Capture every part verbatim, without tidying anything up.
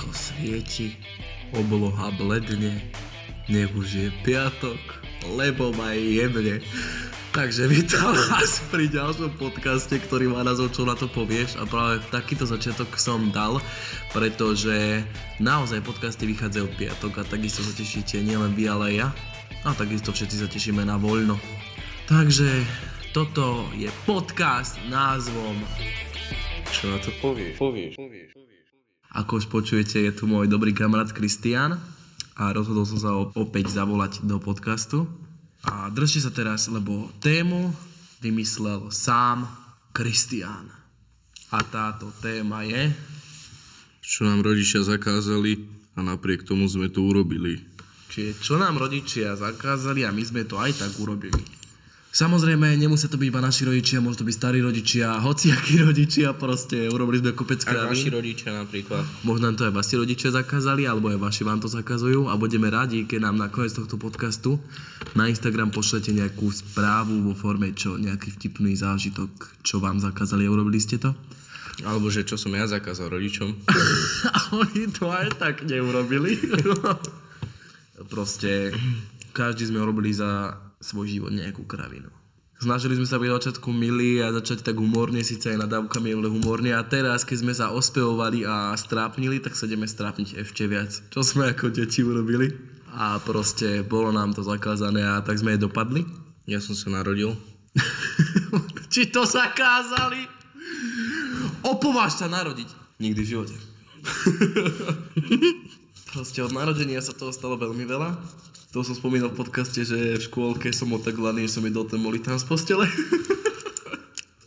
slnko svieti, obloha bledne, nech už je piatok, lebo ma je jemne. Takže vítam vás pri ďalšom podcaste, ktorý má názov Čo na to povieš, a práve takýto začiatok som dal, pretože naozaj podcasty vychádzajú piatok a takisto sa tešíte nielen vy, ale aj ja, a takisto všetci sa tešíme na voľno. Takže toto je podcast názvom Čo na to povieš, povieš, povieš, povieš. Ako už počujete, je tu môj dobrý kamarát Kristián a rozhodol som sa ho opäť zavolať do podcastu. A držte sa teraz, lebo tému vymyslel sám Kristián. A táto téma je... Čo nám rodičia zakázali a napriek tomu sme to urobili. Čiže čo nám rodičia zakázali a my sme to aj tak urobili. Samozrejme, nemusia to byť iba naši rodičia, môžu to byť starí rodičia, hociakí rodičia, proste urobili sme kopec krávy. A vaši rodičia napríklad. Možno to aj vaši rodičia zakázali, alebo aj vaši vám to zakazujú, a budeme radi, keď nám na koniec tohto podcastu na Instagram pošlete nejakú správu vo forme čo, nejaký vtipný zážitok, čo vám zakázali a urobili ste to. Alebo že čo som ja zakázal rodičom. A oni to aj tak neurobili. Proste každý sme urobili za... svoj život nejakú kravinu. Snažili sme sa byť na začiatku milí a začať tak humorne, síce aj nadávkami, ale humorne, a teraz, keď sme sa ospevovali a strápnili, tak sa ideme strápniť ešte viac, čo sme ako deti urobili. A proste bolo nám to zakázané a tak sme dopadli. Ja som sa narodil. Či to zakázali? Opováž sa narodiť. Nikdy v živote. Proste od narodenia sa toho stalo veľmi veľa. To som spomínal v podcaste, že v škôlke som otaklaný, že som idol ten molitán z postele.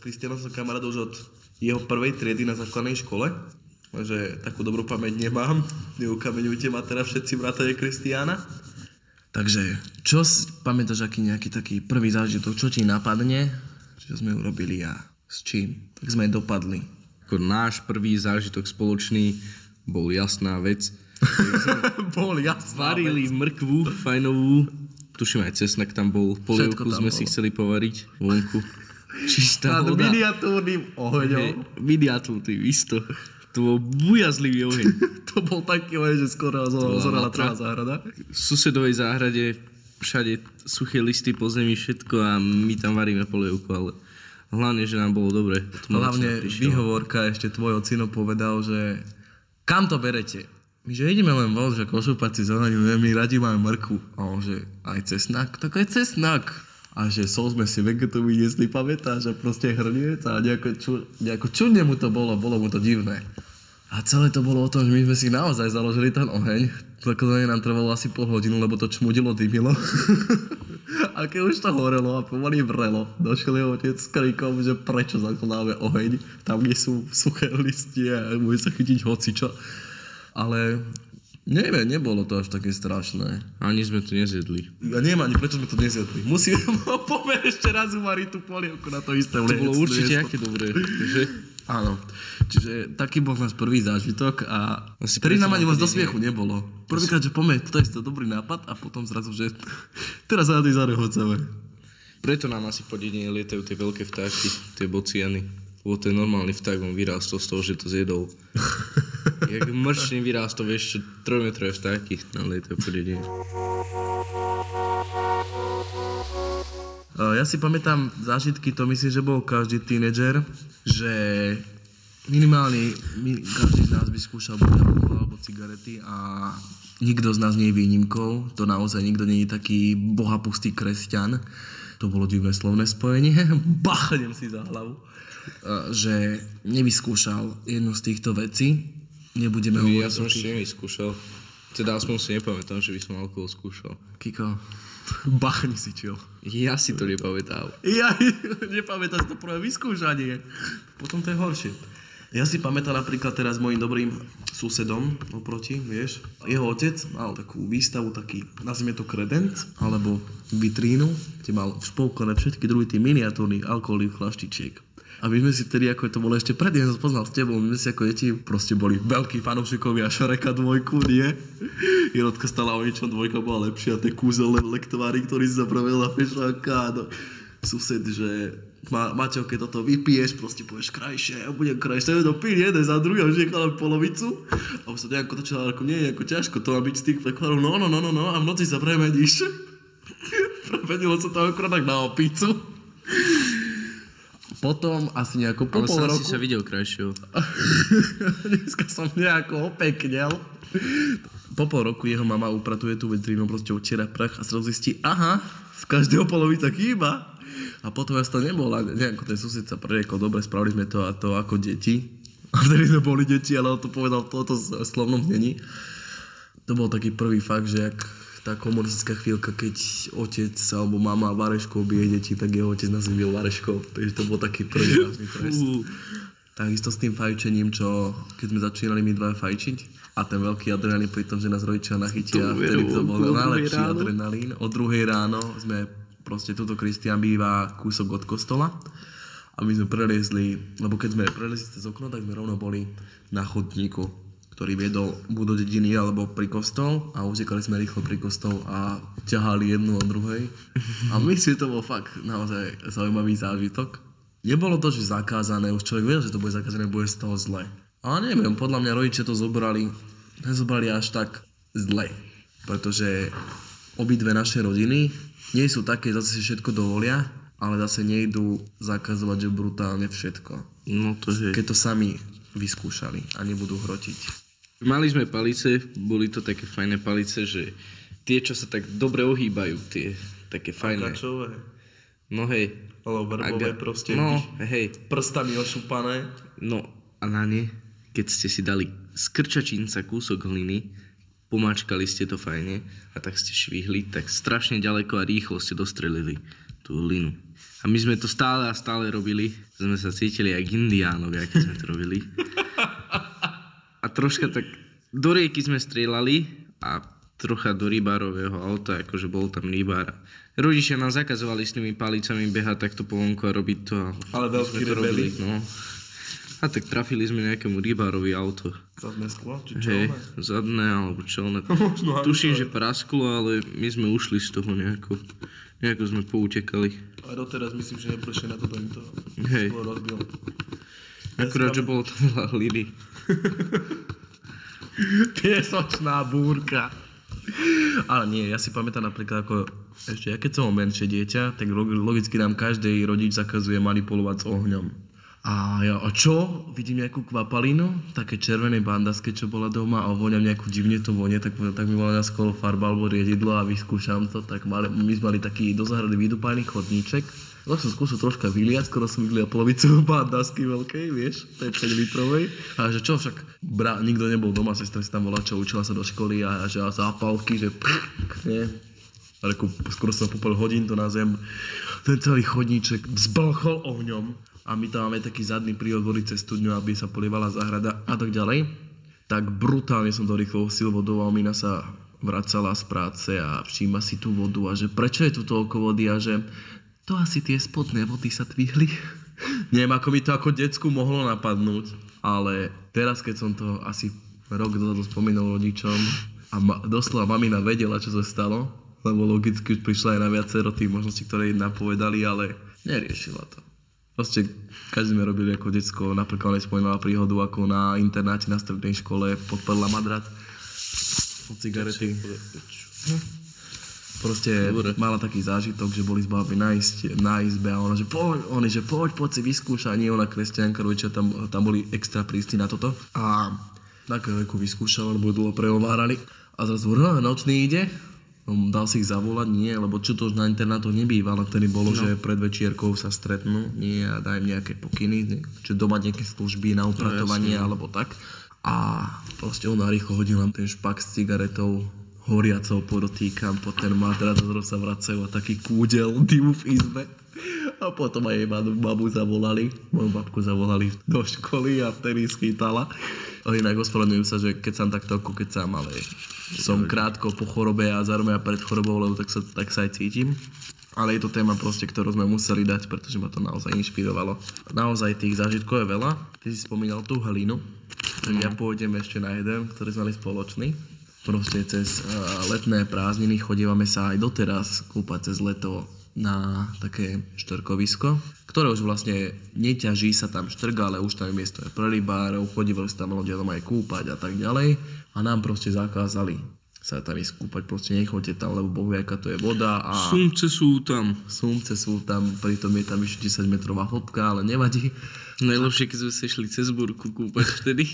S Kristianom som kamarát už od jeho prvej triedy na základnej škole, že takú dobrú pamäť nemám. Neukameňujte ma teraz všetci vrátane Kristiána. Takže, čo pamätáš, aký nejaký taký prvý zážitok, čo ti napadne? Čo sme urobili a s čím? Tak sme dopadli. Náš prvý zážitok spoločný bol jasná vec. Bol jasná varili vec. Mrkvu fajnovú, tuším aj cesnak tam bol, polievku tam sme bolo. Si chceli povariť vonku. Čistá nad voda. Nad miniatúrnym ohňom. Miniatúrnym, isto. To bol bujazlivý oheň. To bol taký oheň, že skoro zorala celá záhrada. V susedovej záhrade všade suché listy po zemi, všetko, a my tam varíme polievku, ale hlavne, že nám bolo dobre. Hlavne výhovorka, ešte tvoj ocino povedal, že kam to berete? My že ideme len von, že košúpať si zohľadí, my radi máme mrku. A on že aj cesnak? Tak aj cesnak. A že sol sme si vegetový nesli, pamätáš? A proste hrniec a nejako, ču, nejako čudne mu to bolo, bolo mu to divné. A celé to bolo o tom, že my sme si naozaj založili ten oheň. Zakladanie nám trvalo asi pol hodinu, lebo to čmudilo, dymilo. A keď už to horelo a pomaly vrelo, došiel jeho otec s krikom, že prečo zakladáme oheň, tam kde sú suché listie a môže sa chytiť hocičo. Ale neviem, nebolo to až také strašné. Ani sme to nezjedli. Ja neviem ani, prečo sme to nezjedli. Musíme pomer ešte raz umariť tú polievku na to isté. To bolo to určite nejaké dobré. Že? Áno. Čiže taký bol náš prvý zážitok a ktorý nám ani moc do smiechu nebolo. Prvýkrát, že pomer, toto je to dobrý nápad, a potom zrazu, že teraz sa na tej zarehocame. Preto nám asi po dedine lietajú tie veľké vtáky, tie bociany. Lebo to je normálny vták, on vyrástol z toho, že to zjedol. Jak mrčný vyrástol, vieš, trojmetrové vtáky, ale to je podedenie. Ja si pamätám zážitky, to myslím, že bol každý tínedžer, že minimálne my, každý z nás by skúšal buď alkohol alebo cigarety, a nikto z nás nie je výnimkou, to naozaj nikto nie je taký bohapustý kresťan. To bolo divné slovné spojenie, bachnem si za hlavu, že nevyskúšal jednu z týchto vecí. Nebudeme hovoriť. Ja som ešte nevyskúšal. Teda aspoň si nepamätám, že by som alkohol skúšal. Kiko, bachni si čo. Ja si to nepamätám. Ja nepamätám to prvé vyskúšanie. Potom to je horšie. Ja si pamätám napríklad teraz mojim dobrým susedom oproti, vieš. Jeho otec mal takú výstavu, taký, nazvime to kredenc, alebo vitrínu, kde mal špolkované všetky druhy tých miniatúrnych alkoholných chlaštičiek. A my sme si tedy, ako to bolo ešte predtým, som poznal s tebou, my sme si ako deti proste boli veľkí fanúšikovia Šreka dvojku, nie? Jednotka stala o ničom, dvojka bola lepšia, tie kúzelné lektovári, ktorý si zapravil na fešáka. No. sused, že Ma, Maťo, keď toto vypiješ, proste povieš krajšie, ja budem krajšie, to pil jeden za druhý, už nechal len polovicu. A už som nejako točil, ako nie, ako ťažko, to má byť styk, prekladal, no, no, no, no, no, a v noci sa premeníš. Premenilo sa to akorát tak na opicu. Potom asi nejako po pol roku... Ale som si sa videl krajšiu. Dneska som nejako opeknel. Po pol roku jeho mama upratuje tú vetrínu, proste odtiera prach a sraz zistí, aha, z každého polovica chýba. A potom ja to nebola, nejako ten sused sa preriekol, dobre, spravili sme to a to ako deti. A vtedy sme boli deti, ale on to povedal v tomto slovnom znení. To bol taký prvý fakt, že jak tá komunistická chvíľka, keď otec alebo mama Vareškov bije deti, tak jeho otec nás vybil Vareškov. Takže to bol taký prvý rázny trest. Takisto s tým fajčením, čo keď sme začínali my dva fajčiť a ten veľký adrenalín pri tom, že nás rodičia nachytia, to vtedy to bol najlepší adrenalín. O druhej ráno sme... Proste tuto Kristián býva kúsok od kostola a my sme preliezli, lebo keď sme preliezli cez okno, tak sme rovno boli na chodníku, ktorý viedol buď do dediny alebo pri kostol a utekali sme rýchlo pri kostol a ťahali jednu od druhej a myslím, že to bol fakt naozaj zaujímavý zážitok. Nebolo to, že zakázané, už človek vedel, že to bude zakázané, bude z toho zle. Ale neviem, podľa mňa rodičia to zobrali, nezobrali až tak zle, pretože obidve naše rodiny nie sú také, zase si všetko dovolia, ale zase nejdú zakazovať, že brutálne všetko. No to je... Keď to sami vyskúšali a nebudú hrotiť. Mali sme palice, boli to také fajné palice, že tie, čo sa tak dobre ohýbajú, tie také fajné. Agačové. No hej. Alebo verbové Aga... proste. No hej. Prstami ošupané. No a na ne, keď ste si dali z krčačínca kúsok hliny, pomáčkali ste to fajne a tak ste švihli, tak strašne ďaleko a rýchlo ste dostrelili tú hlinu. A my sme to stále a stále robili. Sme sa cítili jak indiánovi, ako sme to robili. A troška tak do rieky sme strieľali a trocha do rybárového auta, akože bol tam rybár. Rodičia nám zakazovali s tými palicami behať takto po vonku a robiť to. Ale veľký rebeli. No. A tak trafili sme nejakému rybárovi auto. Zadné sklo? Či čelné? Hej, zadné alebo čelné. Tuším, že prasklo, ale my sme ušli z toho nejako. Nejako sme poutekali. A doteraz myslím, že neprešiel na to do toho. Hej. Akurát, že bolo to veľa hliny. Piesočná búrka. Ale nie, ja si pamätám napríklad ako ešte, ja keď som menšie dieťa, tak logicky nám každý rodič zakazuje manipulovať s ohňom. A ja, a čo? Vidím nejakú kvapalinu, také červené bandaske, čo bola doma a voňam nejakú divne to vonie, tak, tak mi bola na skolo farba alebo riedidlo a vyskúšam to, tak mali, my sme mali taký do zahrady vydupájný chodníček. Tak som skúšal troška vyliať, skoro som vylial polovicu bandasky veľkej, vieš, tej päť litrovej. A že čo, však bra, nikto nebol doma, sestra si tam bola, čo učila sa do školy a, a že a zápalky, že prrk, nie. A reku, skoro som popol hodín to na zem, ten celý chodníček zblchol ohňom. A my tam máme taký zadný príodvody cez studňu, aby sa polievala záhrada a tak ďalej, tak brutálne som to rýchlo usil vodou a Mina sa vracala z práce a všíma si tú vodu a že prečo je tu toľko vody a že to asi tie spodné vody sa tvihli. Neviem, ako mi to ako decku mohlo napadnúť, ale teraz, keď som to asi rok dozadu spomínal rodičom a ma, doslova mamina vedela, čo sa stalo, lebo logicky už prišla aj na viacero tých možností, ktoré jej napovedali, ale neriešila to. Proste každý sme robili ako decko, napríklad ona spomínala príhodu, ako na internáte na strednej škole podpadla madrac od cigarety. Proste mala taký zážitok, že boli s babami na izbe a ona, že poď, oni, že poď, poď si vyskúšaj. Nie, ona kresťanka, rodičia, tam, tam boli extra prísni na toto. A tak ako vyskúšala, lebo dlho prehovárali. A zrazu, no, nočný ide. Dal si ich zavolať? Nie, lebo čo to už na internátoch nebýva, ale vtedy bolo, no. Že pred večierkou sa stretnú, nie, a daj im nejaké pokyny, čo doma nejaké služby na upratovanie, no, alebo tak. A proste ona rýchlo hodila ten špak s cigaretou, horiacou podotýkam, po ten madrac sa vracajú a taký kúdel dymu v izbe. A potom aj jej babu zavolali, moju babku zavolali do školy a vtedy schytala. Inak ospravedlňujem sa, že keď som takto, keď som, ale som krátko po chorobe a zároveň pred chorobou, lebo tak sa, tak sa aj cítim. Ale je to téma proste, ktorú sme museli dať, pretože ma to naozaj inšpirovalo. Naozaj tých zážitkov je veľa. Ty si spomínal tú hlinu, tak ja pôjdem ešte na jeden, ktorý sme mali spoločný. Proste cez uh, letné prázdniny chodívame sa aj doteraz kúpať cez leto na také štorkovisko, ktoré už vlastne neťaží sa tam štrga, ale už tam miesto je pre rybárov, chodívali sa tam ľudia aj kúpať a tak ďalej a nám proste zakázali sa tam ísť kúpať, proste nechoďte tam, lebo bohu, aká to je voda a... Sumce sú tam. Sumce sú tam, pritom je tam ešte desaťmetrová hĺbka, ale nevadí. Najlepšie, keď sme sa išli cez Burku kúpať vtedy.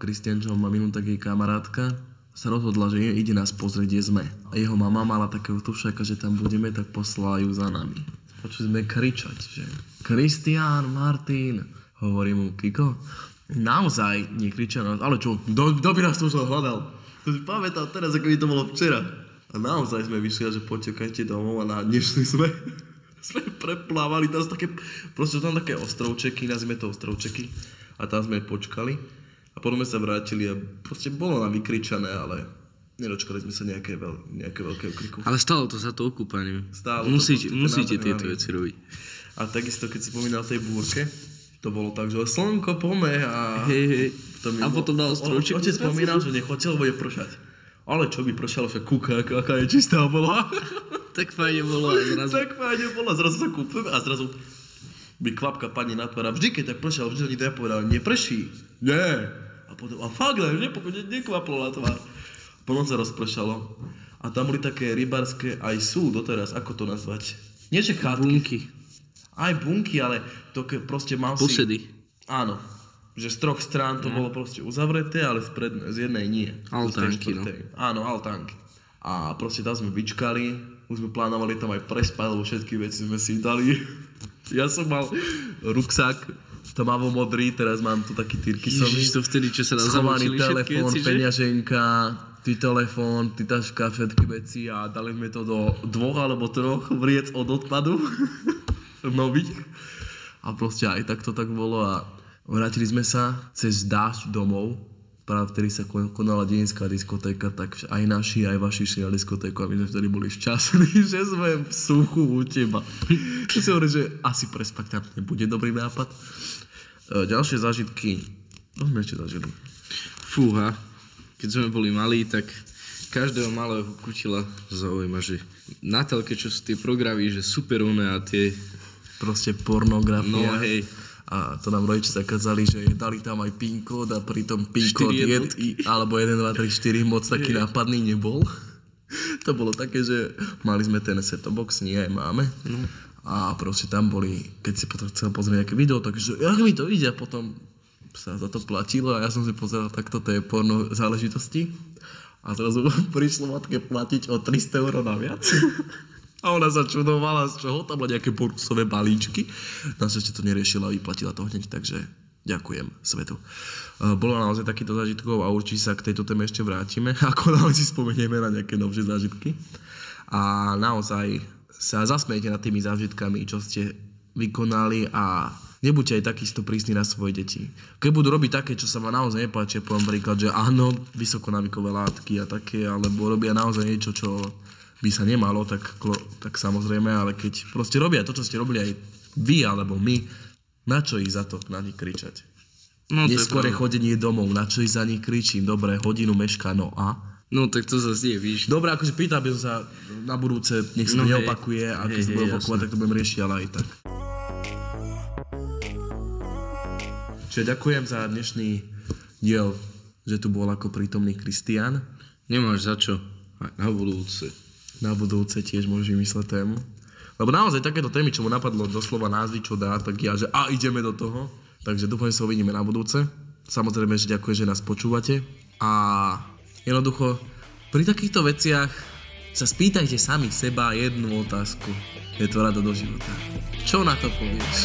Kristian, čo má minú taký kamarátka, sa rozhodla, že ide nás pozrieť, kde sme. A jeho mama mala takého tušaka, že tam budeme, tak poslala ju za nami. Počuli sme kričať, že Kristián, Martin, hovorí mu Kiko, naozaj nekričia na nás, ale čo, kto by nás tu už hľadal? To si pamätám teraz, ako by to bolo včera. A naozaj sme vyšli, že potekajte domov a na dnešný sme, sme preplávali. Tam sú také, proste tam také ostrovčeky, nazvime to ostrovčeky. A tam sme počkali. A potom sme sa vrátili a proste bolo nám vykričané, ale nedočkali sme sa nejaké, veľ, nejaké veľké okriku. Ale stalo to za to okúpanie. Stálo musíte to, musíte tieto veci robiť. A takisto, keď si pomínal tej búrke, to bolo tak, že slnko pomé a... Hej, hej. A potom dal ostrovček. Otec spomínal, že nechotil, lebo je pršať. Ale čo by pršalo, však kúka, aká je čistá bola. Tak fajne bola. Zrazu... tak fajne bola, zrazu sa kúpime a zrazu by kvapka pani na tvár. Vždy, keď tak pršalo, vždy nikto nepovedal, neprší. Nie. A potom, a fakt, nekvaplo na tvár. Potom sa rozpršalo. A tam boli také rybárske, aj sú doteraz, ako to nazvať? Nie, že chátky. Bunky. Aj bunky, ale to ke, proste mal si... Posedy. Áno. Že z troch strán to mm. bolo proste uzavreté, ale z, pred, z jednej nie. Altánky, no. Áno, altánky. A proste tam sme vyčkali, už sme plánovali tam aj prespať, lebo všetky veci sme si dali. Ja som mal ruksák, tmavo modrý, teraz mám tu taký tyrkysový. Ježiš, to vtedy, čo sa nám zamúčili všetky telefón, veci, že? Peňaženka, ty telefón, ty taška, všetky veci a dali sme to do dvoch alebo troch vriec od odpadu nových. A proste aj tak to tak bolo a vrátili sme sa cez dážď domov, práve vtedy sa konala dedinská diskotéka, tak aj naši, aj vaši šli na diskotéku a my sme vtedy boli šťastní, že sme v suchu u teba. Si hovorím, že asi prespať tam nebude dobrý nápad. Ďalšie zážitky, to sme ešte zažili. Fúha, keď sme boli malí, tak každého malého kutila zaujíma, že na telke, čo sú tie programy, že Superone a tie... Proste pornografia. No hej. A to nám rodiči zakázali, že dali tam aj pin kód a pritom pin kód alebo jeden, dva, tri, štyri moc taký nápadný nebol. To bolo také, že mali sme ten set-top box, nie aj máme. No. A proste tam boli, keď si potom chcel pozrieť nejaké video, takže jak mi to ide a potom sa za to platilo a ja som si pozeral takto tie porno záležitosti a zrazu prišlo matke platiť o tristo eur naviac. A ona sa čudovala, z čoho tam boli nejaké bonusové balíčky. Našťastie to neriešila a vyplatila to hneď, takže ďakujem svetu. Bolo naozaj takýto zážitkov a určite sa k tejto téme ešte vrátime, ako naozaj si spomenieme na nejaké novšie zážitky. A naozaj sa zasmejte nad tými zážitkami, čo ste vykonali a nebuďte aj takisto prísni na svoje deti. Keď budú robiť také, čo sa vám naozaj nepáči, poviem príklad, že áno, vysokonávikové látky a také, alebo robia naozaj niečo, čo by sa nemalo, tak, tak samozrejme, ale keď proste robia to, čo ste robili aj vy alebo my, na čo ich za to na nich kričať? No, neskôr chodenie domov, na čo ich za nich kričím? Dobre, hodinu meška, no a? No tak to zase nie, víš. Dobre, akože pýtam, by som sa na budúce, nech sa no, to neopakuje hej, a keď sa budú opakovať, tak to budem riešiť, ale aj tak. Čiže ďakujem za dnešný diel, že tu bol ako prítomný Kristián. Nemáš za čo, aj na budúce. Na budúce tiež môžeš vymysleť tému. Lebo naozaj takéto témy, čo mu napadlo doslova názvy, čo dá, tak ja, že a ideme do toho. Takže dúfam, že sa uvidíme na budúce. Samozrejme, že ďakujem, že nás počúvate. A jednoducho, pri takýchto veciach sa spýtajte sami seba jednu otázku. Je to rada do života. Čo na to povieš?